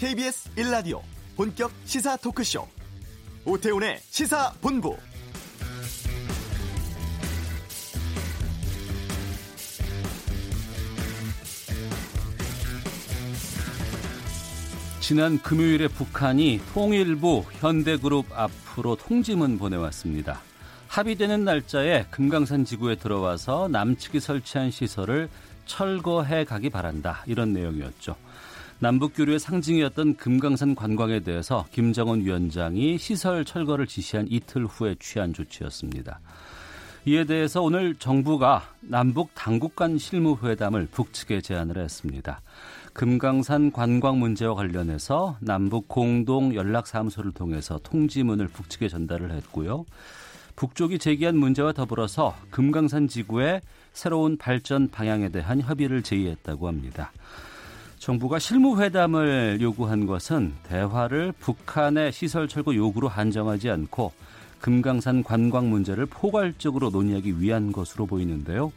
KBS 1라디오 본격 시사 토크쇼 오태훈의 시사본부. 지난 금요일에 북한이 통일부, 현대그룹 앞으로 통지문 보내왔습니다. 합의되는 날짜에 금강산 지구에 들어와서 남측이 설치한 시설을 철거해 가기 바란다. 이런 내용이었죠. 남북교류의 상징이었던 금강산 관광에 대해서 김정은 위원장이 시설 철거를 지시한 이틀 후에 취한 조치였습니다. 이에 대해서 오늘 정부가 남북 당국 간 실무회담을 북측에 제안을 했습니다. 금강산 관광 문제와 관련해서 남북 공동 연락사무소를 통해서 통지문을 북측에 전달을 했고요. 북쪽이 제기한 문제와 더불어서 금강산 지구의 새로운 발전 방향에 대한 협의를 제의했다고 합니다. 정부가 실무회담을 요구한 것은 대화를 북한의 시설 철거 요구로 한정하지 않고 금강산 관광 문제를 포괄적으로 논의하기 위한 것으로 보이는데요.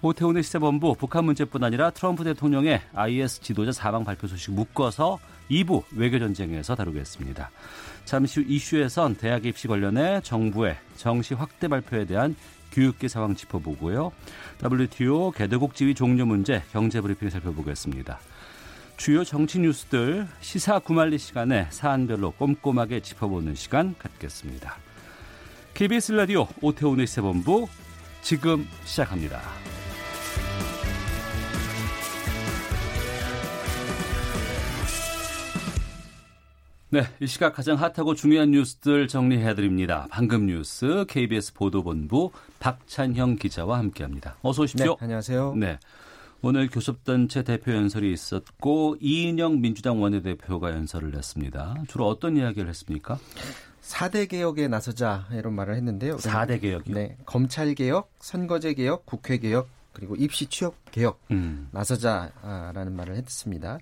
오태훈의 시사본부, 북한 문제뿐 아니라 트럼프 대통령의 IS 지도자 사망 발표 소식 묶어서 2부 외교전쟁에서 다루겠습니다. 잠시 후 이슈에선 대학 입시 관련해 정부의 정시 확대 발표에 대한 교육계 상황 짚어보고요. WTO 개도국 지위 종료 문제 경제 브리핑 살펴보겠습니다. 주요 정치 뉴스들 시사 구말리 시간에 사안별로 꼼꼼하게 짚어보는 시간 갖겠습니다. KBS 라디오 오태훈의 시사본부 지금 시작합니다. 네, 이 시각 가장 핫하고 중요한 뉴스들 정리해드립니다. 방금 뉴스 KBS 보도본부 박찬형 기자와 함께합니다. 어서 오십시오. 네, 안녕하세요. 네, 오늘 교섭단체 대표 연설이 있었고 이인영 민주당 원내대표가 연설을 했습니다. 주로 어떤 이야기를 했습니까? 4대 개혁에 나서자 이런 말을 했는데요. 4대 개혁이요? 네, 검찰개혁, 선거제개혁, 국회개혁, 그리고 입시취업개혁 나서자라는 말을 했습니다.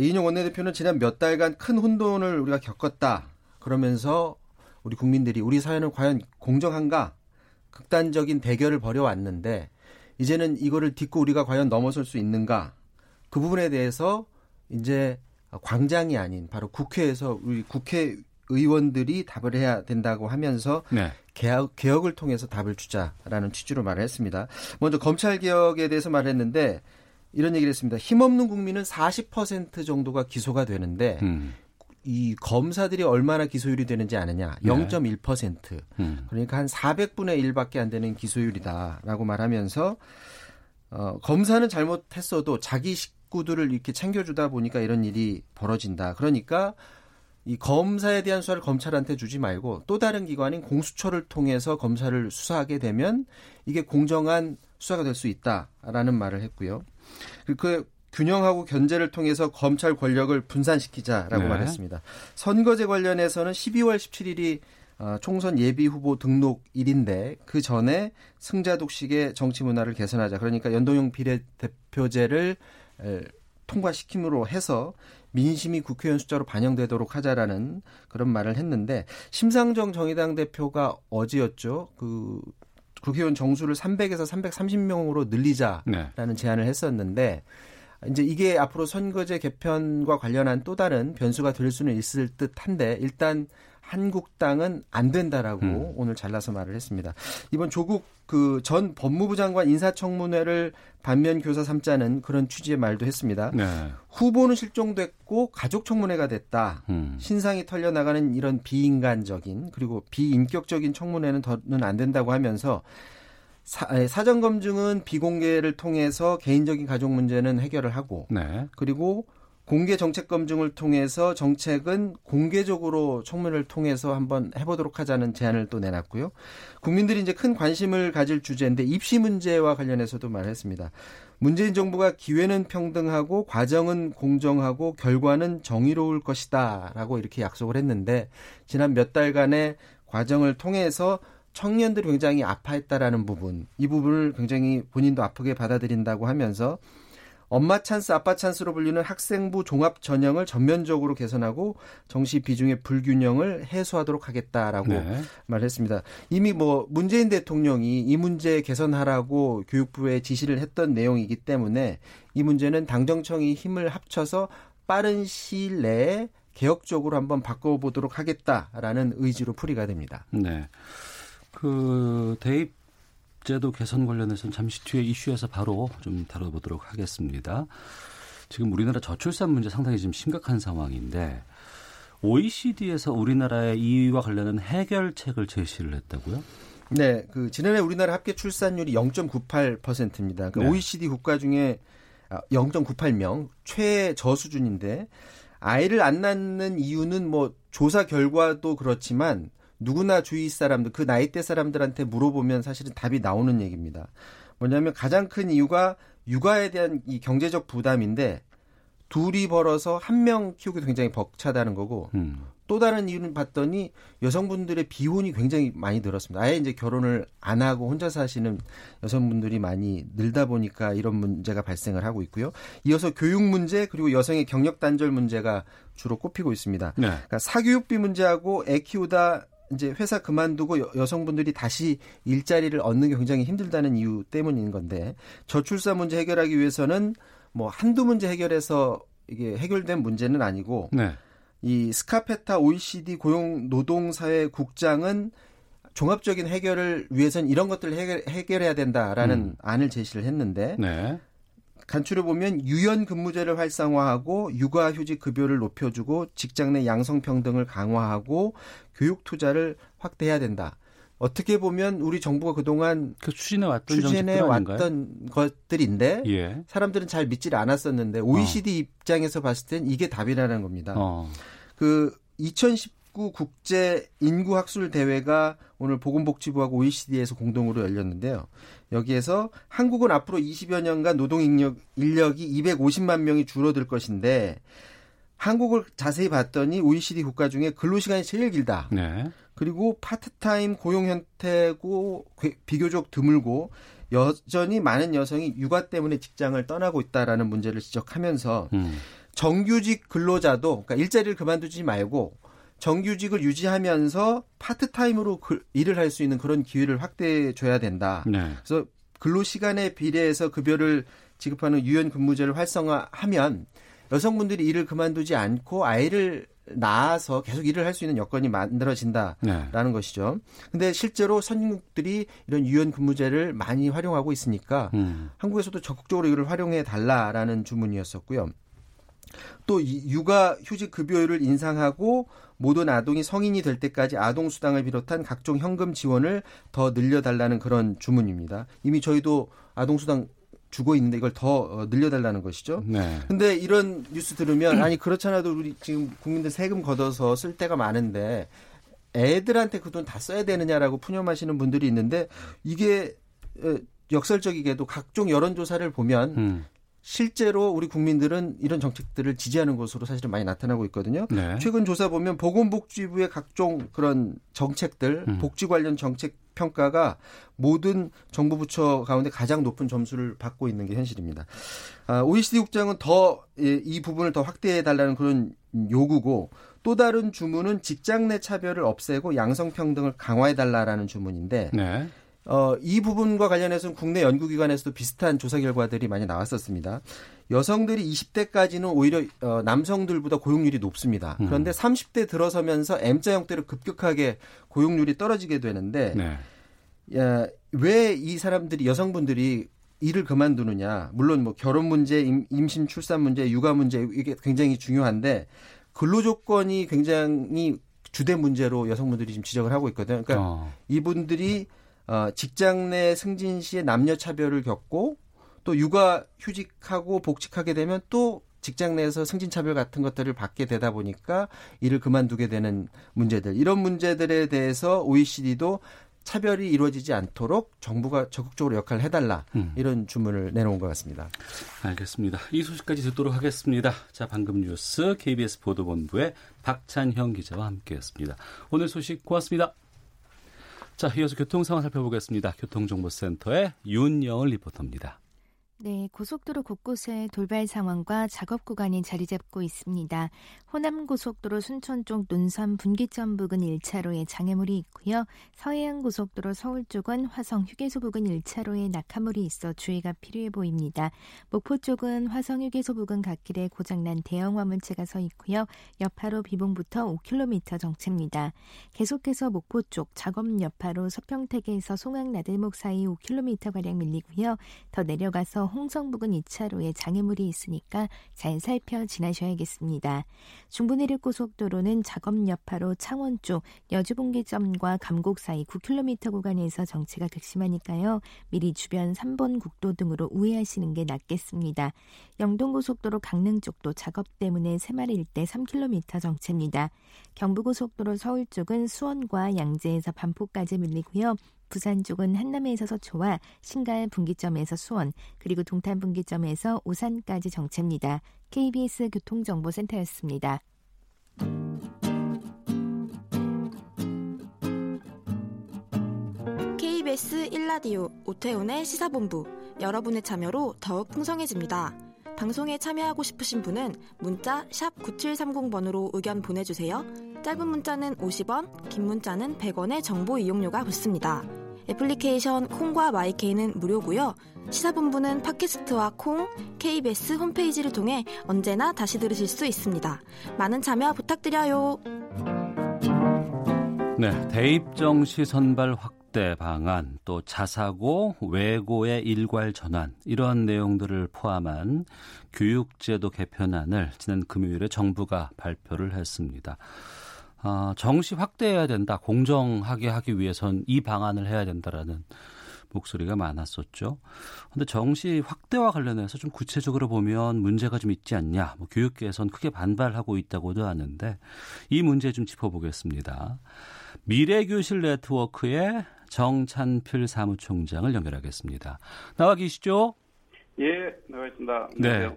이인영 원내대표는 지난 몇 달간 큰 혼돈을 우리가 겪었다. 그러면서 우리 국민들이 우리 사회는 과연 공정한가? 극단적인 대결을 벌여왔는데 이제는 이거를 딛고 우리가 과연 넘어설 수 있는가? 그 부분에 대해서 이제 광장이 아닌 바로 국회에서 우리 국회의원들이 답을 해야 된다고 하면서 네. 개혁을 통해서 답을 주자라는 취지로 말을 했습니다. 먼저 검찰개혁에 대해서 말했는데 이런 얘기를 했습니다. 힘없는 국민은 40% 정도가 기소가 되는데 이 검사들이 얼마나 기소율이 되는지 아느냐. 0.1%. 네. 그러니까 한 400분의 1밖에 안 되는 기소율이다라고 말하면서 검사는 잘못했어도 자기 식구들을 이렇게 챙겨주다 보니까 이런 일이 벌어진다. 그러니까 이 검사에 대한 수사를 검찰한테 주지 말고 또 다른 기관인 공수처를 통해서 검사를 수사하게 되면 이게 공정한 수사가 될 수 있다라는 말을 했고요. 그 균형하고 견제를 통해서 검찰 권력을 분산시키자라고 네. 말했습니다. 선거제 관련해서는 12월 17일이 총선 예비후보 등록일인데 그 전에 승자독식의 정치문화를 개선하자. 그러니까 연동형 비례대표제를 통과시킴으로 해서 민심이 국회의원 숫자로 반영되도록 하자라는 그런 말을 했는데 심상정 정의당 대표가 어제였죠. 그 국회의원 정수를 300에서 330명으로 늘리자라는 네. 제안을 했었는데 이제 이게 앞으로 선거제 개편과 관련한 또 다른 변수가 될 수는 있을 듯한데 일단 한국당은 안 된다라고 오늘 잘라서 말을 했습니다. 이번 조국 그 전 법무부 장관 인사청문회를 반면 교사 삼자는 그런 취지의 말도 했습니다. 네. 후보는 실종됐고 가족 청문회가 됐다. 신상이 털려나가는 이런 비인간적인 그리고 비인격적인 청문회는 더는 안 된다고 하면서 사전 검증은 비공개를 통해서 개인적인 가족 문제는 해결을 하고 네. 그리고 공개 정책 검증을 통해서 정책은 공개적으로 청문회를 통해서 한번 해보도록 하자는 제안을 또 내놨고요. 국민들이 이제 큰 관심을 가질 주제인데 입시 문제와 관련해서도 말했습니다. 문재인 정부가 기회는 평등하고 과정은 공정하고 결과는 정의로울 것이다라고 이렇게 약속을 했는데 지난 몇 달간의 과정을 통해서 청년들이 굉장히 아파했다라는 부분, 이 부분을 굉장히 본인도 아프게 받아들인다고 하면서 엄마 찬스, 아빠 찬스로 불리는 학생부 종합 전형을 전면적으로 개선하고 정시 비중의 불균형을 해소하도록 하겠다라고 네. 말했습니다. 이미 문재인 대통령이 이 문제 개선하라고 교육부에 지시를 했던 내용이기 때문에 이 문제는 당정청이 힘을 합쳐서 빠른 시일 내에 개혁적으로 한번 바꿔보도록 하겠다라는 의지로 풀이가 됩니다. 네. 그 대입제도 개선 관련해서는 잠시 뒤에 이슈에서 바로 좀 다뤄보도록 하겠습니다. 지금 우리나라 저출산 문제 상당히 지금 심각한 상황인데 OECD에서 우리나라의 이와 관련한 해결책을 제시를 했다고요? 네. 그 지난해 우리나라 합계 출산율이 0.98%입니다. 그 네. OECD 국가 중에 0.98명 최저 수준인데 아이를 안 낳는 이유는 뭐 조사 결과도 그렇지만 누구나 주위 사람들 그 나이대 사람들한테 물어보면 사실은 답이 나오는 얘기입니다. 뭐냐면 가장 큰 이유가 육아에 대한 이 경제적 부담인데 둘이 벌어서 한 명 키우기도 굉장히 벅차다는 거고 또 다른 이유는 봤더니 여성분들의 비혼이 굉장히 많이 늘었습니다. 아예 이제 결혼을 안 하고 혼자 사시는 여성분들이 많이 늘다 보니까 이런 문제가 발생을 하고 있고요. 이어서 교육 문제 그리고 여성의 경력 단절 문제가 주로 꼽히고 있습니다. 네. 그러니까 사교육비 문제하고 애 키우다 이제 회사 그만두고 여성분들이 다시 일자리를 얻는 게 굉장히 힘들다는 이유 때문인 건데 저출산 문제 해결하기 위해서는 뭐 한두 문제 해결해서 이게 해결된 문제는 아니고 네. 이 스카페타 OECD 고용노동사회 국장은 종합적인 해결을 위해서는 이런 것들을 해결해야 된다라는 안을 제시를 했는데 네. 간추려 보면 유연 근무제를 활성화하고 육아휴직 급여를 높여주고 직장 내 양성평등을 강화하고 교육 투자를 확대해야 된다. 어떻게 보면 우리 정부가 그동안 그 추진해왔던 것들인데 예. 사람들은 잘 믿질 않았었는데 OECD 입장에서 봤을 땐 이게 답이라는 겁니다. 그 2019 국제인구학술대회가 오늘 보건복지부하고 OECD에서 공동으로 열렸는데요. 여기에서 한국은 앞으로 20여 년간 노동인력이 250만 명이 줄어들 것인데 한국을 자세히 봤더니 OECD 국가 중에 근로시간이 제일 길다. 네. 그리고 파트타임 고용 형태고 비교적 드물고 여전히 많은 여성이 육아 때문에 직장을 떠나고 있다라는 문제를 지적하면서 정규직 근로자도 그러니까 일자리를 그만두지 말고 정규직을 유지하면서 파트타임으로 일을 할 수 있는 그런 기회를 확대해 줘야 된다. 네. 그래서 근로시간에 비례해서 급여를 지급하는 유연 근무제를 활성화하면 여성분들이 일을 그만두지 않고 아이를 낳아서 계속 일을 할 수 있는 여건이 만들어진다라는 네. 것이죠. 그런데 실제로 선진국들이 이런 유연 근무제를 많이 활용하고 있으니까 한국에서도 적극적으로 이걸 활용해 달라라는 주문이었었고요. 또 육아 휴직 급여율을 인상하고 모든 아동이 성인이 될 때까지 아동수당을 비롯한 각종 현금 지원을 더 늘려달라는 그런 주문입니다. 이미 저희도 아동수당 주고 있는데 이걸 더 늘려달라는 것이죠. 그런데 네. 이런 뉴스 들으면 아니 그렇잖아도 우리 지금 국민들 세금 걷어서 쓸 데가 많은데 애들한테 그 돈 다 써야 되느냐라고 푸념하시는 분들이 있는데 이게 역설적이게도 각종 여론조사를 보면 실제로 우리 국민들은 이런 정책들을 지지하는 것으로 사실은 많이 나타나고 있거든요. 네. 최근 조사 보면 보건복지부의 각종 그런 정책들, 복지 관련 정책 평가가 모든 정부 부처 가운데 가장 높은 점수를 받고 있는 게 현실입니다. OECD 국장은 더 이 부분을 더 확대해달라는 그런 요구고 또 다른 주문은 직장 내 차별을 없애고 양성평등을 강화해달라는 주문인데 네. 이 부분과 관련해서는 국내 연구기관에서도 비슷한 조사 결과들이 많이 나왔었습니다. 여성들이 20대까지는 오히려 남성들보다 고용률이 높습니다. 그런데 30대 들어서면서 M자 형태로 급격하게 고용률이 떨어지게 되는데 네. 왜 이 사람들이 여성분들이 일을 그만두느냐. 물론 뭐 결혼 문제, 임신 출산 문제, 육아 문제 이게 굉장히 중요한데 근로조건이 굉장히 주된 문제로 여성분들이 지금 지적을 하고 있거든요. 그러니까 이분들이 직장 내 승진 시에 남녀 차별을 겪고 또 육아 휴직하고 복직하게 되면 또 직장 내에서 승진 차별 같은 것들을 받게 되다 보니까 일을 그만두게 되는 문제들. 이런 문제들에 대해서 OECD도 차별이 이루어지지 않도록 정부가 적극적으로 역할을 해달라. 이런 주문을 내놓은 것 같습니다. 알겠습니다. 이 소식까지 듣도록 하겠습니다. 자, 방금 뉴스 KBS 보도본부의 박찬형 기자와 함께했습니다. 오늘 소식 고맙습니다. 자, 이어서 교통 상황 살펴보겠습니다. 교통정보센터의 윤영을 리포터입니다. 네, 고속도로 곳곳에 돌발 상황과 작업 구간이 자리 잡고 있습니다. 호남고속도로 순천 쪽 논산 분기점 부근 1차로에 장애물이 있고요. 서해안고속도로 서울 쪽은 화성 휴게소 부근 1차로에 낙하물이 있어 주의가 필요해 보입니다. 목포 쪽은 화성 휴게소 부근 갓길에 고장난 대형 화물차가 서 있고요. 여파로 비봉부터 5km 정체입니다. 계속해서 목포 쪽 작업 여파로 서평택에서 송악나들목 사이 5km가량 밀리고요. 더 내려가서 홍성 부근 2차로에 장애물이 있으니까 잘 살펴 지나셔야겠습니다. 중부내륙고속도로는 작업 여파로 창원 쪽 여주분기점과 감곡 사이 9km 구간에서 정체가 극심하니까요. 미리 주변 3번 국도 등으로 우회하시는 게 낫겠습니다. 영동고속도로 강릉 쪽도 작업 때문에 새마을 일대 3km 정체입니다. 경부고속도로 서울 쪽은 수원과 양재에서 반포까지 밀리고요. 부산 쪽은 한남에서 서초와 신갈 분기점에서 수원, 그리고 동탄 분기점에서 오산까지 정체입니다. KBS 교통정보센터였습니다. KBS 1라디오 오태훈의 시사본부, 여러분의 참여로 더욱 풍성해집니다. 방송에 참여하고 싶으신 분은 문자 샵 9730번으로 의견 보내주세요. 짧은 문자는 50원, 긴 문자는 100원의 정보 이용료가 붙습니다. 애플리케이션 콩과 마이케이는 무료고요. 시사본부는 팟캐스트와 콩, KBS 홈페이지를 통해 언제나 다시 들으실 수 있습니다. 많은 참여 부탁드려요. 네, 대입정시 선발 확대 방안, 또 자사고, 외고의 일괄 전환, 이러한 내용들을 포함한 교육제도 개편안을 지난 금요일에 정부가 발표를 했습니다. 정시 확대해야 된다, 공정하게 하기 위해선 이 방안을 해야 된다라는 목소리가 많았었죠. 그런데 정시 확대와 관련해서 좀 구체적으로 보면 문제가 좀 있지 않냐, 뭐 교육계에선 크게 반발하고 있다고도 하는데 이 문제 좀 짚어보겠습니다. 미래교실 네트워크의 정찬필 사무총장을 연결하겠습니다. 나와 계시죠? 예, 나와 있습니다. 네.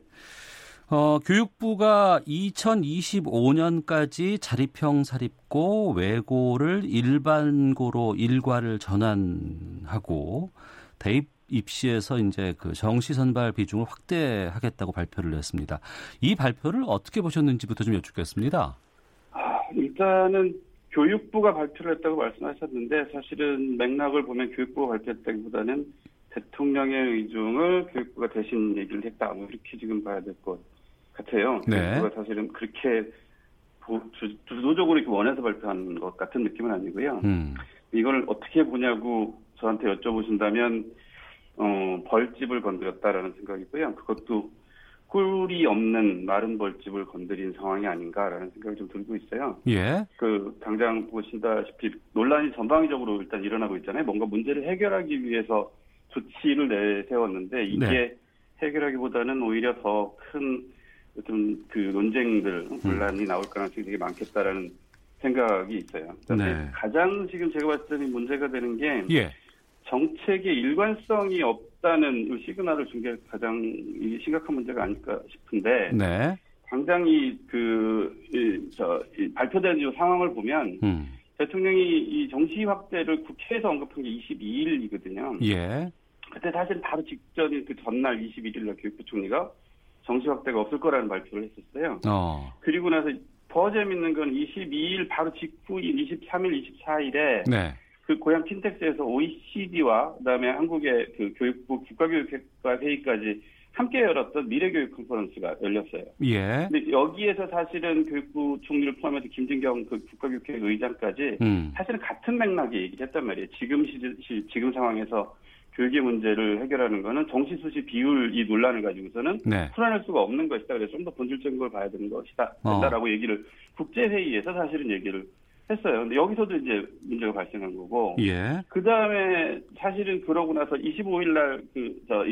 교육부가 2025년까지 자립형 사립고 외고를 일반고로 일괄을 전환하고 대입 입시에서 이제 그 정시 선발 비중을 확대하겠다고 발표를 했습니다. 이 발표를 어떻게 보셨는지부터 좀 여쭙겠습니다. 일단은 교육부가 발표를 했다고 말씀하셨는데 사실은 맥락을 보면 교육부가 발표했다기보다는 대통령의 의중을 교육부가 대신 얘기를 했다. 뭐 이렇게 지금 봐야 될 것 같아요. 네. 교육부가 사실은 그렇게 주도적으로 이렇게 원해서 발표한 것 같은 느낌은 아니고요. 이걸 어떻게 보냐고 저한테 여쭤보신다면 벌집을 건드렸다라는 생각이고요. 그것도 꿀이 없는 마른 벌집을 건드린 상황이 아닌가라는 생각이 좀 들고 있어요. 예. 당장 보신다시피 논란이 전방위적으로 일단 일어나고 있잖아요. 뭔가 문제를 해결하기 위해서 조치를 내세웠는데 이게 네. 해결하기보다는 오히려 더 큰 어떤 그 논쟁들 논란이 나올 가능성이 되게 많겠다라는 생각이 있어요. 네. 가장 지금 제가 봤을 때는 문제가 되는 게 예. 정책의 일관성이 없다는 이 시그널을 준 게 가장 심각한 문제가 아닐까 싶은데 네. 당장 발표된 이 상황을 보면. 대통령이 이 정시 확대를 국회에서 언급한 게 22일이거든요. 예. 그때 사실 바로 직전인 그 전날 21일날 교육부 총리가 정시 확대가 없을 거라는 발표를 했었어요. 그리고 나서 더 재밌는 건 22일 바로 직후인 23일, 24일에 네. 그 고향 킨텍스에서 OECD와 그다음에 한국의 그 교육부 국가교육과 회의까지 함께 열었던 미래교육 컨퍼런스가 열렸어요. 예. 근데 여기에서 사실은 교육부 총리를 포함해서 김진경 그 국가교육회 의장까지 사실은 같은 맥락의 얘기를 했단 말이에요. 지금 상황에서 교육의 문제를 해결하는 거는 정시 수시 비율 이 논란을 가지고서는 네. 풀어낼 수가 없는 것이다. 그래서 좀 더 본질적인 걸 봐야 되는 것이다. 된다라고 얘기를 국제회의에서 사실은 얘기를 했어요. 근데 여기서도 이제 문제가 발생한 거고. 예. 그 다음에 사실은 그러고 나서 25일날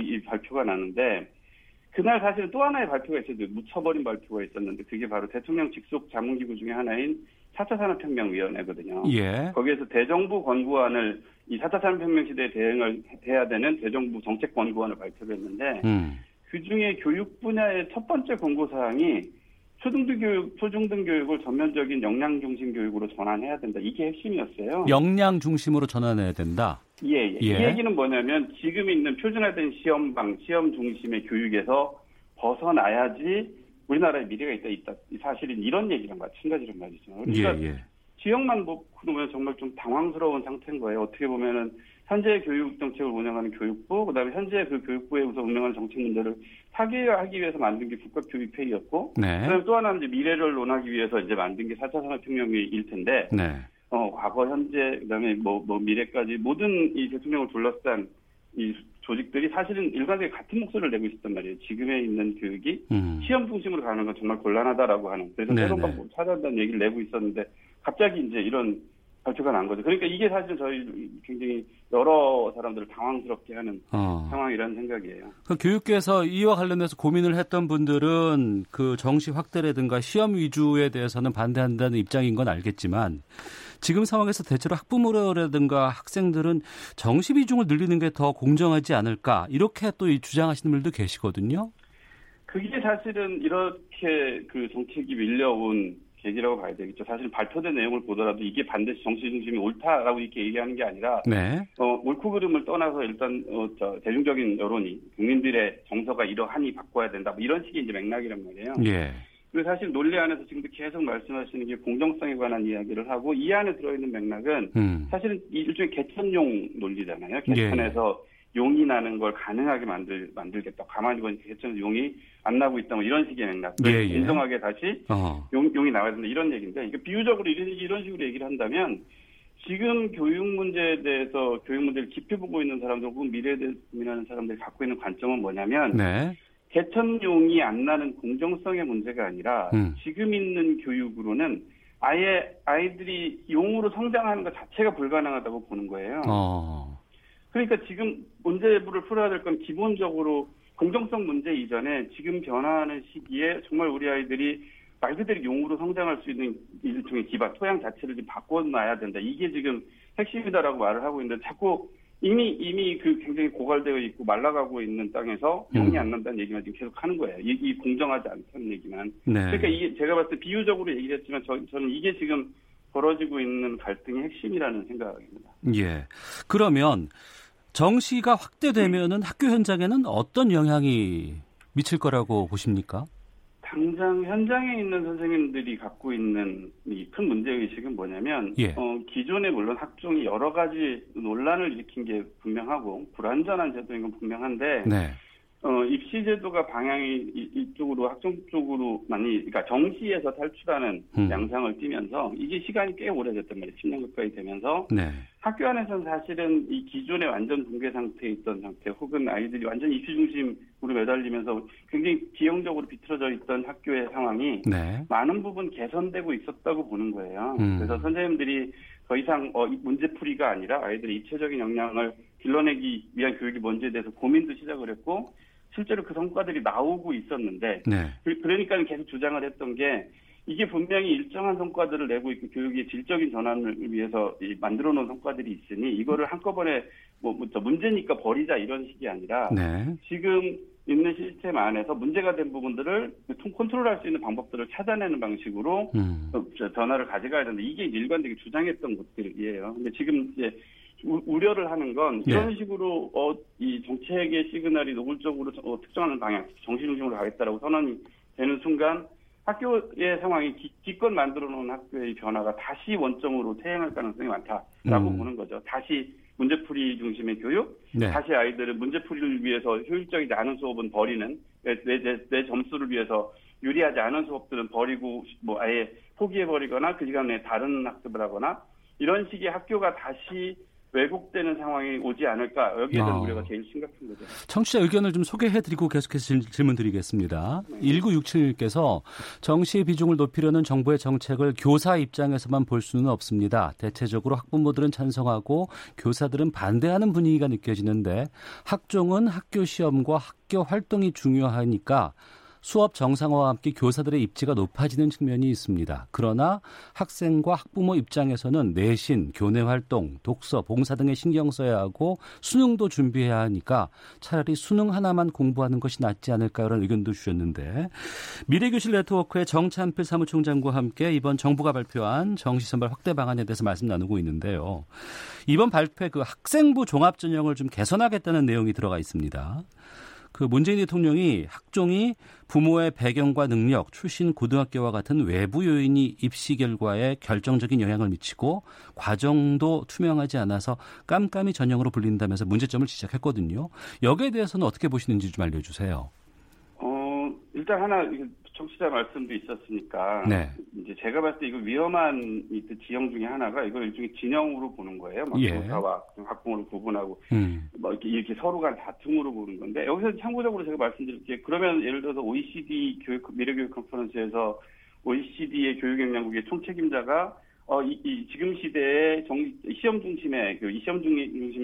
이 발표가 나는데 그날 사실은 또 하나의 발표가 있었는데 묻혀버린 발표가 있었는데 그게 바로 대통령 직속 자문기구 중에 하나인 4차 산업혁명위원회거든요. 예. 거기에서 대정부 권고안을 이 4차 산업혁명 시대에 대응을 해야 되는 대정부 정책 권고안을 발표를 했는데 그중에 교육 분야의 첫 번째 권고사항이 초중등 교육을 전면적인 역량 중심 교육으로 전환해야 된다. 이게 핵심이었어요. 역량 중심으로 전환해야 된다. 예. 이 얘기는 뭐냐면 지금 있는 표준화된 시험방, 시험 중심의 교육에서 벗어나야지 우리나라의 미래가 있다. 사실은 이런 얘기랑 마찬가지란 말이죠. 그러니까 지역만 보면 정말 좀 당황스러운 상태인 거예요. 어떻게 보면은 현재 교육 정책을 운영하는 교육부, 그다음에 현재 그 교육부에서 운영하는 정책 문제를 타개하기 위해서 만든 게 국가교육회의였고, 네. 그다음에 또 하나는 이제 미래를 논하기 위해서 이제 만든 게 4차 산업혁명일 텐데, 네. 과거, 현재, 그다음에 미래까지 모든 이 대통령을 둘러싼 이 조직들이 사실은 일관되게 같은 목소리를 내고 있었단 말이에요. 지금에 있는 교육이 시험 중심으로 가는 건 정말 곤란하다라고 하는, 그래서 새로운 방법을 찾아낸다는 얘기를 내고 있었는데 갑자기 이제 이런 발표가 난 거죠. 그러니까 이게 사실 저희 굉장히 여러 사람들을 당황스럽게 하는 상황이라는 생각이에요. 그 교육계에서 이와 관련해서 고민을 했던 분들은 그 정시 확대라든가 시험 위주에 대해서는 반대한다는 입장인 건 알겠지만 지금 상황에서 대체로 학부모라든가 학생들은 정시 비중을 늘리는 게 더 공정하지 않을까 이렇게 또 주장하시는 분들도 계시거든요. 그게 사실은 이렇게 그 정책이 밀려온 계기라고 봐야 되겠죠. 사실 발표된 내용을 보더라도 이게 반드시 정치 중심이 옳다라고 이렇게 얘기하는 게 아니라 네. 옳고 그름을 떠나서 일단 대중적인 여론이 국민들의 정서가 이러하니 바꿔야 된다. 뭐 이런 식의 이제 맥락이란 말이에요. 예. 그리고 사실 논리 안에서 지금도 계속 말씀하시는 게 공정성에 관한 이야기를 하고 이 안에 들어있는 맥락은 사실은 일종의 개천용 논리잖아요. 개천에서 용이 나는 걸 가능하게 만들겠다. 가만히 보니까 개천에서 용이 안 나고 있다. 뭐 이런 식의 맥락. 인정하게 다시 용이 나와야 된다. 이런 얘기인데 그러니까 비유적으로 이런 식으로 얘기를 한다면 지금 교육 문제에 대해서 교육 문제를 깊이 보고 있는 사람들 혹은 미래에 대해서 고민하는 사람들이 갖고 있는 관점은 뭐냐면 네. 개천용이 안 나는 공정성의 문제가 아니라 지금 있는 교육으로는 아예 아이들이 용으로 성장하는 것 자체가 불가능하다고 보는 거예요. 그러니까 지금 문제부를 풀어야 될 건 기본적으로 공정성 문제 이전에 지금 변화하는 시기에 정말 우리 아이들이 말 그대로 용으로 성장할 수 있는 일종의 기반, 토양 자체를 좀 바꿔놔야 된다. 이게 지금 핵심이다라고 말을 하고 있는데 자꾸 이미 그 굉장히 고갈되어 있고 말라가고 있는 땅에서 용이 안 난다는 얘기만 지금 계속 하는 거예요. 이 공정하지 않다는 얘기만. 네. 그러니까 이게 제가 봤을 때 비유적으로 얘기를 했지만 저는 이게 지금 벌어지고 있는 갈등의 핵심이라는 생각입니다. 예. 그러면 정시가 확대되면은 학교 현장에는 어떤 영향이 미칠 거라고 보십니까? 당장 현장에 있는 선생님들이 갖고 있는 이 큰 문제의식은 뭐냐면 기존에 물론 학종이 여러 가지 논란을 일으킨 게 분명하고 불완전한 제도인 건 분명한데 네. 입시 제도가 방향이 이쪽으로 학종 쪽으로 많이 그러니까 정시에서 탈출하는 양상을 띠면서 이게 시간이 꽤 오래됐단 말이에요. 10년 가까이 되면서 네. 학교 안에서는 사실은 이 기존의 완전 붕괴 상태에 있던 상태 혹은 아이들이 완전 입시 중심으로 매달리면서 굉장히 비형적으로 비틀어져 있던 학교의 상황이 네. 많은 부분 개선되고 있었다고 보는 거예요. 그래서 선생님들이 더 이상 문제풀이가 아니라 아이들의 입체적인 역량을 길러내기 위한 교육이 뭔지에 대해서 고민도 시작을 했고 실제로 그 성과들이 나오고 있었는데 네. 그러니까 계속 주장을 했던 게 이게 분명히 일정한 성과들을 내고 있고 교육의 질적인 전환을 위해서 만들어놓은 성과들이 있으니 이거를 한꺼번에 문제니까 버리자 이런 식이 아니라 네. 지금 있는 시스템 안에서 문제가 된 부분들을 컨트롤할 수 있는 방법들을 찾아내는 방식으로 변화를 가져가야 된다. 이게 일관되게 주장했던 것들이에요. 근데 지금 이제 우려를 하는 건 이런 식으로 이 정책의 시그널이 노골적으로 특정하는 방향, 정시 중심으로 가겠다라고 선언이 되는 순간 학교의 상황이 기껏 만들어놓은 학교의 변화가 다시 원점으로 퇴행할 가능성이 많다라고 보는 거죠. 다시 문제풀이 중심의 교육, 네. 다시 아이들은 문제풀이를 위해서 효율적이지 않은 수업은 버리는, 내 점수를 위해서 유리하지 않은 수업들은 버리고 아예 포기해버리거나 그 시간 내에 다른 학습을 하거나 이런 식의 학교가 다시 왜곡되는 상황이 오지 않을까 여기에 대한 우려가 제일 심각한 거죠. 청취자 의견을 좀 소개해드리고 계속해서 질문 드리겠습니다. 네. 1967님께서 정시의 비중을 높이려는 정부의 정책을 교사 입장에서만 볼 수는 없습니다. 대체적으로 학부모들은 찬성하고 교사들은 반대하는 분위기가 느껴지는데 학종은 학교 시험과 학교 활동이 중요하니까 수업 정상화와 함께 교사들의 입지가 높아지는 측면이 있습니다. 그러나 학생과 학부모 입장에서는 내신, 교내 활동, 독서, 봉사 등에 신경 써야 하고 수능도 준비해야 하니까 차라리 수능 하나만 공부하는 것이 낫지 않을까 이런 의견도 주셨는데, 미래교실 네트워크의 정찬필 사무총장과 함께 이번 정부가 발표한 정시선발 확대 방안에 대해서 말씀 나누고 있는데요. 이번 발표에 그 학생부 종합전형을 좀 개선하겠다는 내용이 들어가 있습니다. 그 문재인 대통령이 학종이 부모의 배경과 능력, 출신 고등학교와 같은 외부 요인이 입시 결과에 결정적인 영향을 미치고 과정도 투명하지 않아서 깜깜이 전형으로 불린다면서 문제점을 지적했거든요. 여기에 대해서는 어떻게 보시는지 좀 알려주세요. 일단 하나 청취자 말씀도 있었으니까 네. 이제 제가 봤을 때 이거 위험한 지형 중에 하나가 이걸 일종의 진영으로 보는 거예요. 막 교사와 예. 학부모를 구분하고 뭐 이렇게 서로 간 다툼으로 보는 건데, 여기서 참고적으로 제가 말씀드릴게요. 그러면 예를 들어서 OECD 교육 미래교육 컨퍼런스에서 OECD의 교육역량국의 총책임자가 지금 시대의 시험 중심의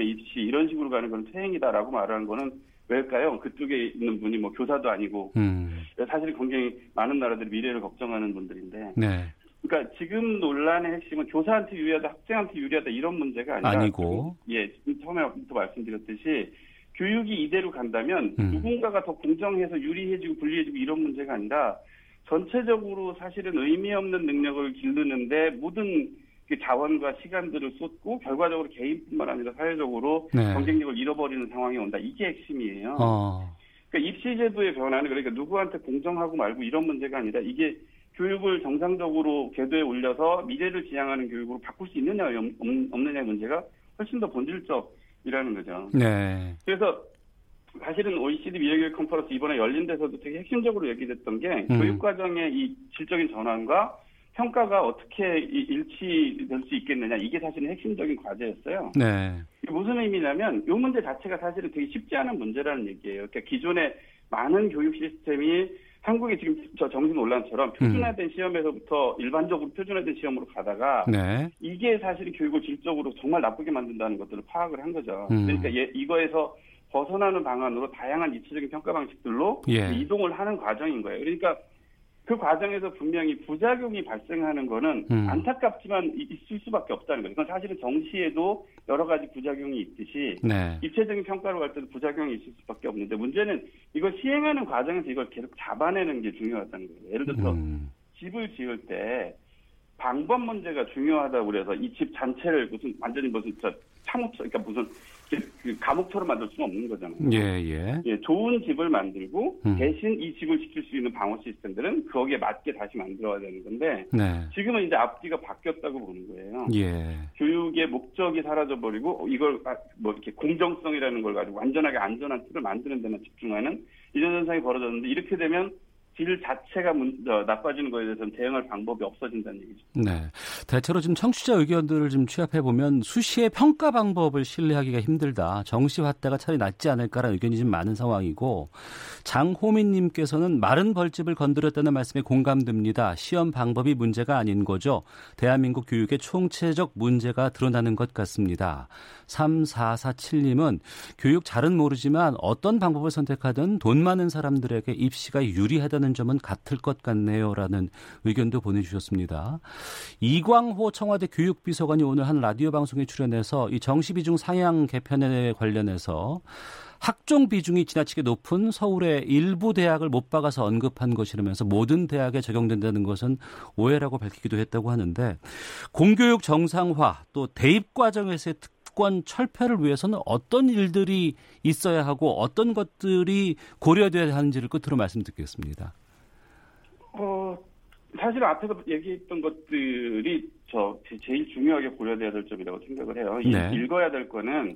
입시 이런 식으로 가는 건 퇴행이다라고 말하는 거는 왜일까요? 그쪽에 있는 분이 뭐 교사도 아니고 사실 굉장히 많은 나라들이 미래를 걱정하는 분들인데 네. 그러니까 지금 논란의 핵심은 교사한테 유리하다, 학생한테 유리하다 이런 문제가 아니고 예, 처음에부터 말씀드렸듯이 교육이 이대로 간다면 누군가가 더 공정해서 유리해지고 불리해지고 이런 문제가 아니라 전체적으로 사실은 의미 없는 능력을 기르는데 모든 그 자원과 시간들을 쏟고 결과적으로 개인뿐만 아니라 사회적으로 네. 경쟁력을 잃어버리는 상황이 온다. 이게 핵심이에요. 그러니까 입시 제도의 변화는 그러니까 누구한테 공정하고 말고 이런 문제가 아니라 이게 교육을 정상적으로 궤도에 올려서 미래를 지향하는 교육으로 바꿀 수 있느냐 없느냐의 문제가 훨씬 더 본질적이라는 거죠. 네. 그래서 사실은 OECD 미래교육 컨퍼런스 이번에 열린 데서도 되게 핵심적으로 얘기됐던 게 교육과정의 이 질적인 전환과 평가가 어떻게 일치될 수 있겠느냐, 이게 사실은 핵심적인 과제였어요. 네. 이게 무슨 의미냐면 이 문제 자체가 사실은 되게 쉽지 않은 문제라는 얘기예요. 그러니까 기존의 많은 교육 시스템이 한국이 지금 저 정신 논란처럼 표준화된 시험에서부터 일반적으로 표준화된 시험으로 가다가 네. 이게 사실은 교육을 질적으로 정말 나쁘게 만든다는 것들을 파악을 한 거죠. 그러니까 이거에서 벗어나는 방안으로 다양한 입체적인 평가 방식들로 예. 이동을 하는 과정인 거예요. 그러니까 그 과정에서 분명히 부작용이 발생하는 거는 안타깝지만 있을 수밖에 없다는 거예요. 이건 사실은 정시에도 여러 가지 부작용이 있듯이 네. 입체적인 평가로 갈 때도 부작용이 있을 수밖에 없는데, 문제는 이걸 시행하는 과정에서 이걸 계속 잡아내는 게 중요하다는 거예요. 예를 들어서 집을 지을 때 방법 문제가 중요하다고 그래서 이 집 자체를 완전히 참읍처, 그러니까 무슨 감옥처럼 만들 수는 없는 거잖아요. 예. 예, 좋은 집을 만들고 대신 이 집을 지킬 수 있는 방어 시스템들은 거기에 맞게 다시 만들어야 되는 건데 네. 지금은 이제 앞뒤가 바뀌었다고 보는 거예요. 예. 교육의 목적이 사라져버리고 이걸 뭐 이렇게 공정성이라는 걸 가지고 완전하게 안전한 틀을 만드는 데만 집중하는 이런 현상이 벌어졌는데, 이렇게 되면 질 자체가 나빠지는 거에 대해서는 대응할 방법이 없어진다는 얘기죠. 네, 대체로 지금 청취자 의견들을 좀 취합해보면 수시의 평가 방법을 신뢰하기가 힘들다, 정시 확대가 차라리 낫지 않을까라는 의견이 좀 많은 상황이고, 장호민 님께서는 마른 벌집을 건드렸다는 말씀에 공감됩니다. 시험 방법이 문제가 아닌 거죠. 대한민국 교육의 총체적 문제가 드러나는 것 같습니다. 3447님은 교육 잘은 모르지만 어떤 방법을 선택하든 돈 많은 사람들에게 입시가 유리하다는 점은 같을 것 같네요라는 의견도 보내주셨습니다. 이광호 청와대 교육비서관이 오늘 한 라디오 방송에 출연해서 이 정시 비중 상향 개편에 관련해서 학종 비중이 지나치게 높은 서울의 일부 대학을 못 박아서 언급한 것이라면서 모든 대학에 적용된다는 것은 오해라고 밝히기도 했다고 하는데, 공교육 정상화 또 대입 과정에서의 특권 철폐를 위해서는 어떤 일들이 있어야 하고 어떤 것들이 고려되어야 하는지를 끝으로 말씀 듣겠습니다. 사실 앞에서 얘기했던 것들이 제일 중요하게 고려되어야 될 점이라고 생각을 해요. 네. 읽어야 될 거는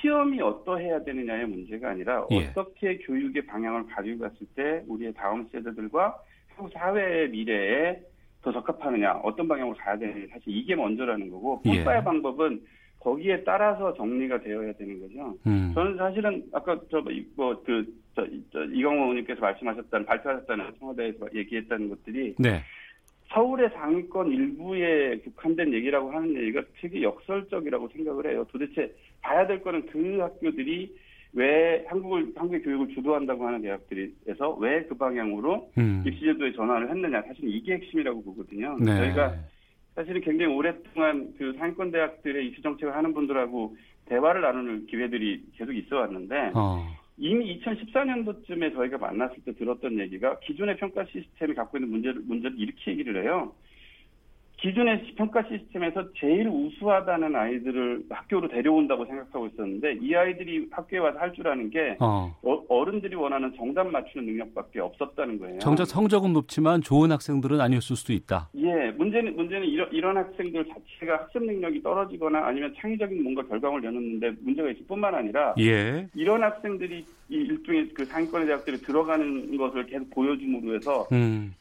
시험이 어떠해야 되느냐의 문제가 아니라 예. 어떻게 교육의 방향을 가지고 갔을 때 우리의 다음 세대들과 한국 사회의 미래에 더 적합하느냐, 어떤 방향으로 가야 되느냐, 사실 이게 먼저라는 거고, 평가의 예. 방법은 거기에 따라서 정리가 되어야 되는 거죠. 저는 사실은 아까 이광호 의원님께서 발표하셨다는 청와대에서 얘기했다는 것들이 네. 서울의 상위권 일부에 국한된 얘기라고 하는 얘기가 되게 역설적이라고 생각을 해요. 도대체 봐야 될 거는 그 학교들이 왜 한국의 교육을 주도한다고 하는 대학들에서 왜 그 방향으로 입시제도에 전환을 했느냐, 사실 이게 핵심이라고 보거든요. 네. 저희가 사실은 굉장히 오랫동안 그 상위권 대학들의 입시 정책을 하는 분들하고 대화를 나누는 기회들이 계속 있어 왔는데 이미 2014년도쯤에 저희가 만났을 때 들었던 얘기가 기존의 평가 시스템이 갖고 있는 문제를 이렇게 얘기를 해요. 기존의 평가 시스템에서 제일 우수하다는 아이들을 학교로 데려온다고 생각하고 있었는데 이 아이들이 학교에 와서 할 줄 아는 게 어른들이 원하는 정답 맞추는 능력밖에 없었다는 거예요. 정작 성적은 높지만 좋은 학생들은 아니었을 수도 있다. 예, 문제는 이런 학생들 자체가 학습 능력이 떨어지거나 아니면 창의적인 뭔가 결과물을 내놓는데 문제가 있을 뿐만 아니라 예. 이런 학생들이 일종의 그 상위권의 대학들이 들어가는 것을 계속 보여줌으로 해서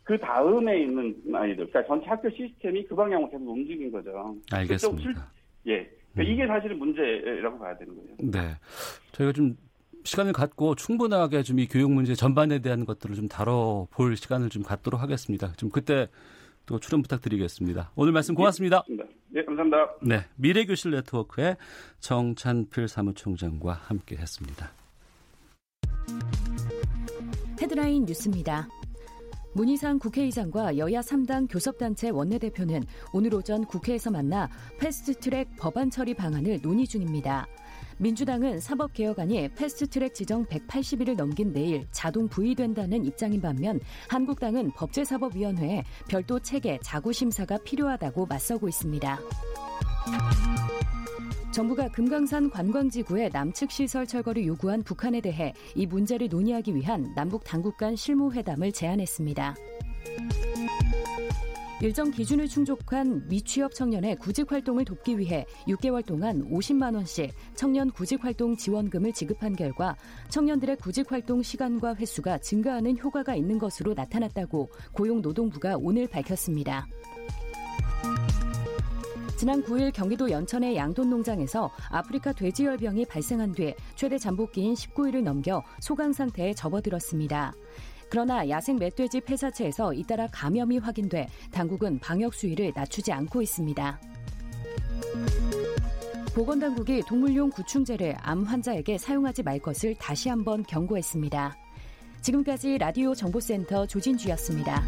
그 다음에 있는 아이들, 그러니까 전체 학교 시스템이 그 방향으로 계속 움직인 거죠. 알겠습니다. 예, 그러니까 이게 사실은 문제라고 봐야 되는 거예요. 네, 저희가 좀 시간을 갖고 충분하게 좀 이 교육 문제 전반에 대한 것들을 좀 다뤄볼 시간을 좀 갖도록 하겠습니다. 좀 그때 또 출연 부탁드리겠습니다. 오늘 말씀 고맙습니다. 네, 예, 감사합니다. 네, 미래교실 네트워크의 정찬필 사무총장과 함께했습니다. 헤드라인 뉴스입니다. 문희상 국회의장과 여야 3당 교섭단체 원내대표는 오늘 오전 국회에서 만나 패스트트랙 법안 처리 방안을 논의 중입니다. 민주당은 사법개혁안이 패스트트랙 지정 180일을 넘긴 내일 자동 부의된다는 입장인 반면 한국당은 법제사법위원회에 별도 체계 자구심사가 필요하다고 맞서고 있습니다. 정부가 금강산 관광지구의 남측 시설 철거를 요구한 북한에 대해 이 문제를 논의하기 위한 남북 당국 간 실무회담을 제안했습니다. 일정 기준을 충족한 미취업 청년의 구직활동을 돕기 위해 6개월 동안 50만 원씩 청년 구직활동 지원금을 지급한 결과 청년들의 구직활동 시간과 횟수가 증가하는 효과가 있는 것으로 나타났다고 고용노동부가 오늘 밝혔습니다. 지난 9일 경기도 연천의 양돈 농장에서 아프리카 돼지열병이 발생한 뒤 최대 잠복기인 19일을 넘겨 소강 상태에 접어들었습니다. 그러나 야생 멧돼지 폐사체에서 잇따라 감염이 확인돼 당국은 방역 수위를 낮추지 않고 있습니다. 보건당국이 동물용 구충제를 암 환자에게 사용하지 말 것을 다시 한번 경고했습니다. 지금까지 라디오 정보센터 조진주였습니다.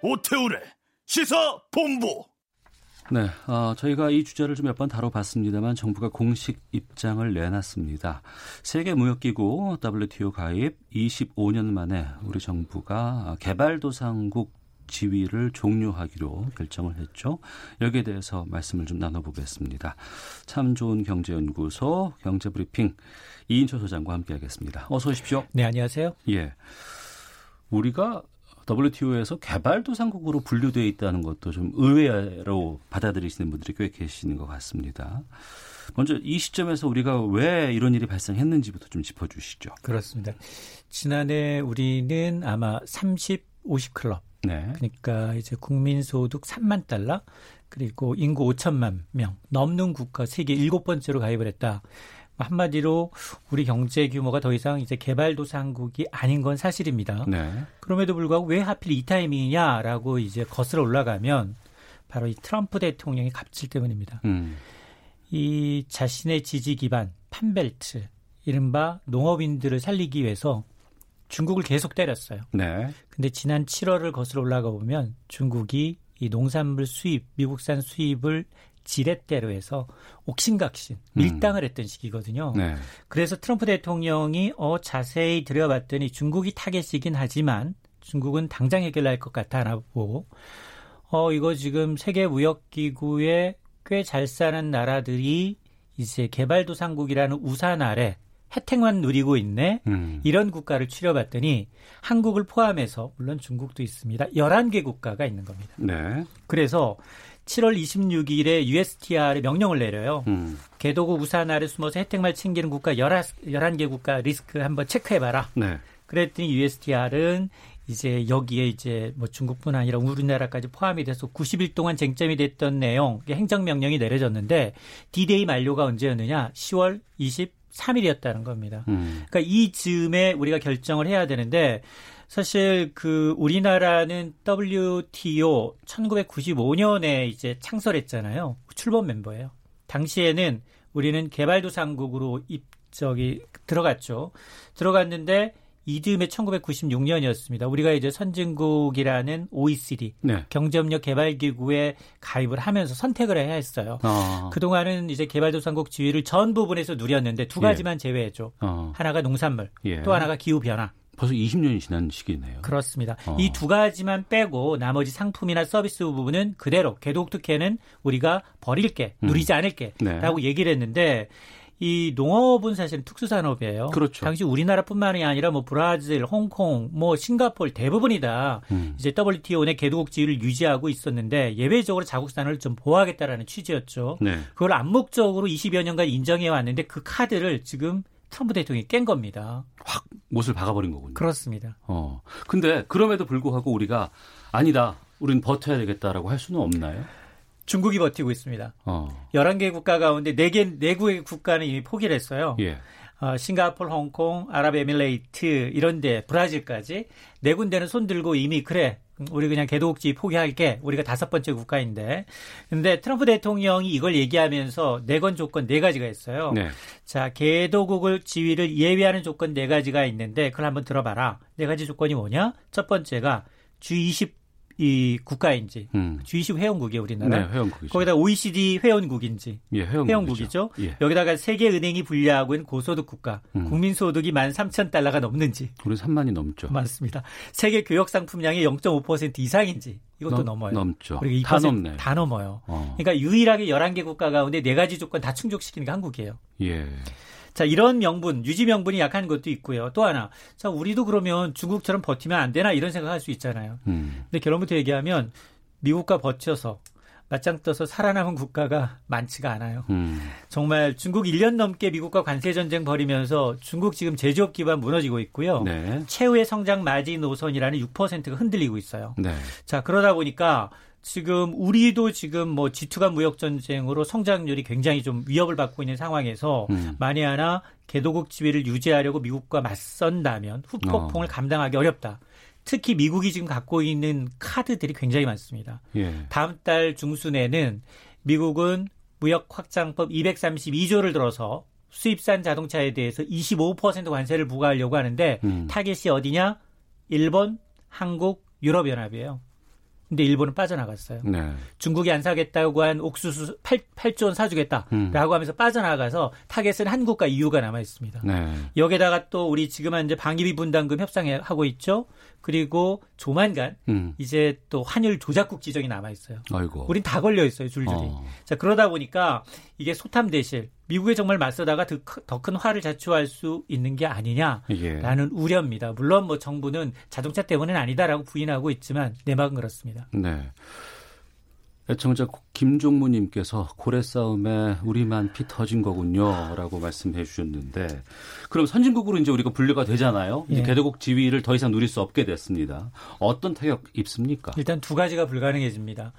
오태훈의 시사본부. 네, 저희가 이 주제를 좀 몇 번 다뤄봤습니다만 정부가 공식 입장을 내놨습니다. 세계무역기구 WTO 가입 25년 만에 우리 정부가 개발도상국 지위를 종료하기로 결정을 했죠. 여기에 대해서 말씀을 좀 나눠보겠습니다. 참 좋은 경제연구소 경제브리핑 이인철 소장과 함께하겠습니다. 어서 오십시오. 네, 안녕하세요. 예, 우리가 WTO에서 개발도상국으로 분류되어 있다는 것도 좀 의외로 받아들이시는 분들이 꽤 계시는 것 같습니다. 먼저 이 시점에서 우리가 왜 이런 일이 발생했는지부터 좀 짚어주시죠. 그렇습니다. 지난해 우리는 아마 30-50 클럽, 네. 그러니까 이제 국민소득 3만 달러, 그리고 인구 5천만 명 넘는 국가 세계 7번째로 가입을 했다. 한마디로 우리 경제 규모가 더 이상 이제 개발도상국이 아닌 건 사실입니다. 네. 그럼에도 불구하고 왜 하필 이 타이밍이냐라고 이제 거슬러 올라가면 바로 이 트럼프 대통령의 갑질 때문입니다. 이 자신의 지지 기반 판벨트, 이른바 농업인들을 살리기 위해서 중국을 계속 때렸어요. 네. 근데 지난 7월을 거슬러 올라가 보면 중국이 이 농산물 수입, 미국산 수입을 지렛대로 해서 옥신각신 밀당을 했던 시기거든요. 네. 그래서 트럼프 대통령이 자세히 들여봤더니 중국이 타겟이긴 하지만 중국은 당장 해결할 것 같다라고 이거 지금 세계무역기구에 꽤 잘 사는 나라들이 이제 개발도상국이라는 우산 아래 혜택만 누리고 있네. 이런 국가를 추려봤더니 한국을 포함해서 물론 중국도 있습니다. 11개 국가가 있는 겁니다. 네. 그래서 7월 26일에 USTR에 명령을 내려요. 개도구 우산 아래 숨어서 혜택만 챙기는 국가 11개 국가 리스크 한번 체크해봐라. 네. 그랬더니 USTR은 이제 여기에 이제 뭐 중국뿐 아니라 우리나라까지 포함이 돼서 90일 동안 쟁점이 됐던 내용, 행정명령이 내려졌는데 D-Day 만료가 언제였느냐? 10월 20 3일이었다는 겁니다. 그러니까 이 즈음에 우리가 결정을 해야 되는데 사실 그 우리나라는 WTO 1995년에 이제 창설했잖아요. 출범 멤버예요. 당시에는 우리는 개발도상국으로 들어갔죠. 들어갔는데 이 즈음에 1996년이었습니다. 우리가 이제 선진국이라는 OECD 네. 경제협력 개발기구에 가입을 하면서 선택을 해야 했어요. 그동안은 이제 개발도상국 지위를 전 부분에서 누렸는데 두 가지만 예. 제외해줘. 하나가 농산물, 예. 또 하나가 기후변화. 벌써 20년이 지난 시기네요. 그렇습니다. 이 두 가지만 빼고 나머지 상품이나 서비스 부분은 그대로 개도국특혜는 우리가 버릴게, 누리지 않을게 네. 라고 얘기를 했는데 이 농업은 사실 특수산업이에요. 그렇죠. 당시 우리나라뿐만이 아니라 뭐 브라질, 홍콩, 뭐 싱가포르 대부분이 다 이제 WTO 내 개도국 지위를 유지하고 있었는데 예외적으로 자국산을 좀 보호하겠다라는 취지였죠. 네. 그걸 암묵적으로 20여 년간 인정해 왔는데 그 카드를 지금 트럼프 대통령이 깬 겁니다. 확 못을 박아버린 거군요. 그렇습니다. 근데 그럼에도 불구하고 우리가 아니다, 우린 버텨야 되겠다라고 할 수는 없나요? 중국이 버티고 있습니다. 11개 국가 가운데 4개의 국가는 이미 포기를 했어요. 예. 싱가포르, 홍콩, 아랍에미레이트 이런 데 브라질까지 4군데는 손들고 이미 그래. 우리 그냥 개도국지 포기할게. 우리가 5번째 국가인데. 근데 트럼프 대통령이 이걸 얘기하면서 내건 조건 4가지가 있어요. 네. 자, 개도국을 지위를 예외하는 조건 4가지가 있는데 그걸 한번 들어봐라. 4가지 조건이 뭐냐? 첫 번째가 G20 이 국가인지 G20 회원국이에요, 우리나라. 네, 회원국이죠. 거기다 OECD 회원국인지. 예, 회원국이죠. 예. 여기다가 세계은행이 분류하고 있는 고소득 국가. 국민소득이 13,000달러가 넘는지. 우리 3만이 넘죠. 맞습니다. 세계 교역 상품량의 0.5% 이상인지. 이것도 넘어요. 넘죠. 그리고 다 넘네요. 다 넘어요. 그러니까 유일하게 11개 국가 가운데 4가지 조건 다 충족시키는 게 한국이에요. 예. 자, 이런 명분, 유지 명분이 약한 것도 있고요. 또 하나, 자, 우리도 그러면 중국처럼 버티면 안 되나 이런 생각할 수 있잖아요. 근데 결론부터 얘기하면 미국과 버텨서 맞짱 떠서 살아남은 국가가 많지가 않아요. 정말 중국 1년 넘게 미국과 관세 전쟁 벌이면서 중국 지금 제조업 기반 무너지고 있고요. 네. 최후의 성장 마지노선이라는 6%가 흔들리고 있어요. 네. 자, 그러다 보니까 지금 우리도 지금 뭐 G2 간 무역 전쟁으로 성장률이 굉장히 좀 위협을 받고 있는 상황에서 만에 하나 개도국 지위를 유지하려고 미국과 맞선다면 후폭풍을 감당하기 어렵다. 특히 미국이 지금 갖고 있는 카드들이 굉장히 많습니다. 예. 다음 달 중순에는 미국은 무역 확장법 232조를 들어서 수입산 자동차에 대해서 25% 관세를 부과하려고 하는데 타겟이 어디냐? 일본, 한국, 유럽연합이에요. 근데 일본은 빠져나갔어요. 네. 중국이 안 사겠다고 한 옥수수 8조 원 사주겠다라고 하면서 빠져나가서 타겟은 한국과 EU가 남아 있습니다. 네. 여기다가 또 우리 지금 이제 방위비 분담금 협상하고 있죠. 그리고 조만간 이제 또 환율 조작국 지정이 남아 있어요. 아이고. 우린 다 걸려 있어요, 줄줄이. 자, 그러다 보니까 이게 소탐대실 미국에 정말 맞서다가 더 큰 화를 자초할 수 있는 게 아니냐라는 예. 우려입니다. 물론 뭐 정부는 자동차 때문에는 아니다라고 부인하고 있지만 내막은 그렇습니다. 네. 애청자 김종무님께서 고래 싸움에 우리만 피 터진 거군요 라고 말씀해 주셨는데 그럼 선진국으로 이제 우리가 분류가 되잖아요. 이제 예. 개도국 지위를 더 이상 누릴 수 없게 됐습니다. 어떤 타격 입습니까? 일단 두 가지가 불가능해집니다.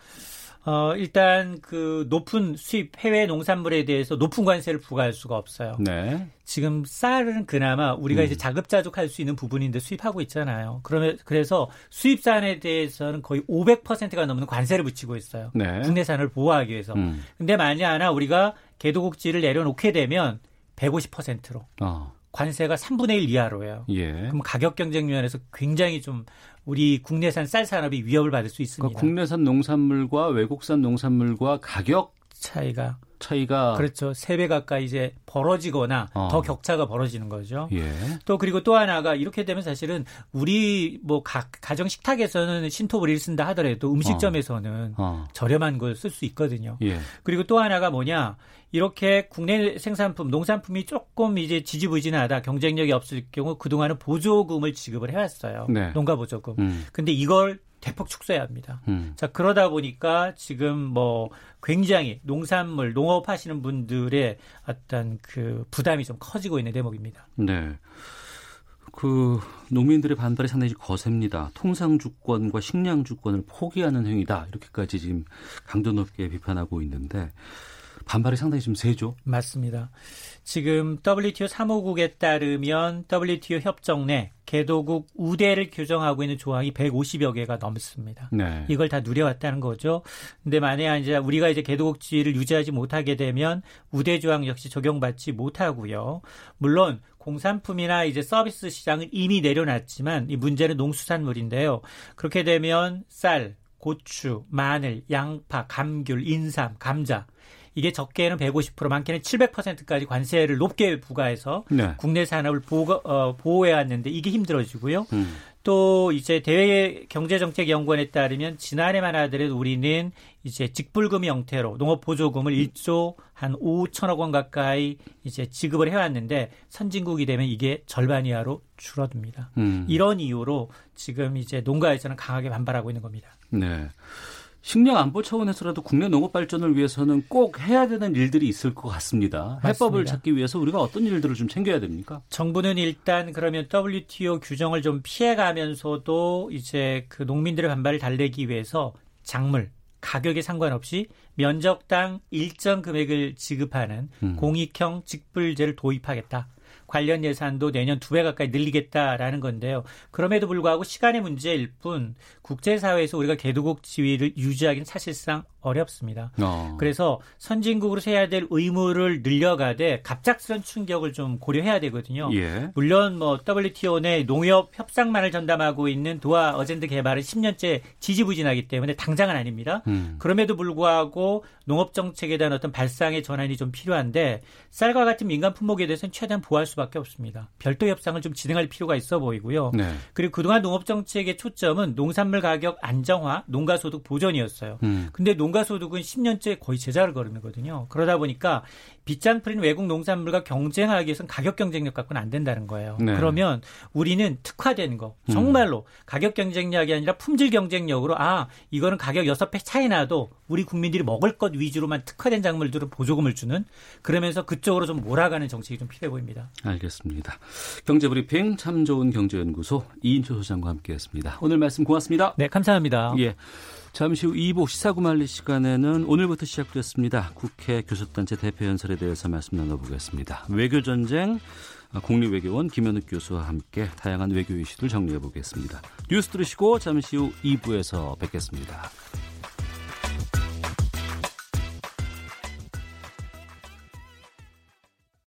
일단 그 높은 수입 해외 농산물에 대해서 높은 관세를 부과할 수가 없어요. 네. 지금 쌀은 그나마 우리가 이제 자급자족할 수 있는 부분인데 수입하고 있잖아요. 그래서 수입산에 대해서는 거의 500%가 넘는 관세를 붙이고 있어요. 네. 국내산을 보호하기 위해서. 근데 만에 하나 우리가 개도국지를 내려놓게 되면 150%로 관세가 3분의 1 이하로예요. 예. 그럼 가격 경쟁 면에서 굉장히 좀 우리 국내산 쌀 산업이 위협을 받을 수 있습니다. 그러니까 국내산 농산물과 외국산 농산물과 가격 차이가 그렇죠. 3배 가까이 이제 벌어지거나 더 격차가 벌어지는 거죠. 예. 또 그리고 또 하나가 이렇게 되면 사실은 우리 뭐 가정 식탁에서는 신토불이를 쓴다 하더라도 음식점에서는 저렴한 걸 쓸 수 있거든요. 예. 그리고 또 하나가 뭐냐? 이렇게 국내 생산품, 농산품이 조금 이제 지지부진하다, 경쟁력이 없을 경우 그동안은 보조금을 지급을 해왔어요. 네. 농가 보조금. 근데 이걸 대폭 축소해야 합니다. 자, 그러다 보니까 지금 뭐 굉장히 농산물, 농업 하시는 분들의 어떤 그 부담이 좀 커지고 있는 대목입니다. 네. 그 농민들의 반발이 상당히 거셉니다. 통상 주권과 식량 주권을 포기하는 행위다. 이렇게까지 지금 강도 높게 비판하고 있는데 반발이 상당히 좀 세죠. 맞습니다. 지금 WTO 3호국에 따르면 WTO 협정 내 개도국 우대를 규정하고 있는 조항이 150여 개가 넘습니다. 네. 이걸 다 누려왔다는 거죠. 그런데 만에 이제 우리가 이제 개도국주의를 유지하지 못하게 되면 우대 조항 역시 적용받지 못하고요. 물론 공산품이나 이제 서비스 시장은 이미 내려놨지만 이 문제는 농수산물인데요. 그렇게 되면 쌀, 고추, 마늘, 양파, 감귤, 인삼, 감자 이게 적게는 150%, 많게는 700%까지 관세를 높게 부과해서 네. 국내 산업을 보호해 왔는데 이게 힘들어지고요. 또 이제 대외 경제정책연구원에 따르면 지난해만 하더라도 우리는 이제 직불금 형태로 농업보조금을 1조 한 5천억 원 가까이 이제 지급을 해왔는데 선진국이 되면 이게 절반 이하로 줄어듭니다. 이런 이유로 지금 이제 농가에서는 강하게 반발하고 있는 겁니다. 네. 식량 안보 차원에서라도 국내 농업 발전을 위해서는 꼭 해야 되는 일들이 있을 것 같습니다. 맞습니다. 해법을 찾기 위해서 우리가 어떤 일들을 좀 챙겨야 됩니까? 정부는 일단 그러면 WTO 규정을 좀 피해가면서도 이제 그 농민들의 반발을 달래기 위해서 작물, 가격에 상관없이 면적당 일정 금액을 지급하는 공익형 직불제를 도입하겠다. 관련 예산도 내년 2배 가까이 늘리겠다라는 건데요. 그럼에도 불구하고 시간의 문제일 뿐 국제사회에서 우리가 개도국 지위를 유지하기는 사실상 어렵습니다. 그래서 선진국으로 해야 될 의무를 늘려가되 갑작스런 충격을 좀 고려해야 되거든요. 예. 물론 뭐 WTO 내 농협 협상만을 전담하고 있는 도하 어젠드 개발은 10년째 지지부진하기 때문에 당장은 아닙니다. 그럼에도 불구하고 농업정책에 대한 어떤 발상의 전환이 좀 필요한데 쌀과 같은 민간 품목에 대해서는 최대한 보호할 수밖에 없습니다. 별도 협상을 좀 진행할 필요가 있어 보이고요. 네. 그리고 그동안 농업정책의 초점은 농산물 가격 안정화, 농가소득 보전이었어요. 근데 농가소득은 10년째 거의 제자를 걸음이거든요. 그러다 보니까 빗장풀인 외국 농산물과 경쟁하기 위해서는 가격 경쟁력 갖고는 안 된다는 거예요. 네. 그러면 우리는 특화된 거, 정말로 가격 경쟁력이 아니라 품질 경쟁력으로 이거는 가격 6배 차이 나도 우리 국민들이 먹을 것 위주로만 특화된 작물들은 보조금을 주는 그러면서 그쪽으로 좀 몰아가는 정책이 좀 필요해 보입니다. 알겠습니다. 경제브리핑 참 좋은 경제연구소 이인철 소장과 함께했습니다. 오늘 말씀 고맙습니다. 네, 감사합니다. 예. 잠시 후 2부 시사구말리 시간에는 오늘부터 시작됐습니다. 국회 교섭단체 대표연설에 대해서 말씀 나눠보겠습니다. 외교전쟁, 국립외교원 김현욱 교수와 함께 다양한 외교 이슈를 정리해보겠습니다. 뉴스 들으시고 잠시 후 2부에서 뵙겠습니다.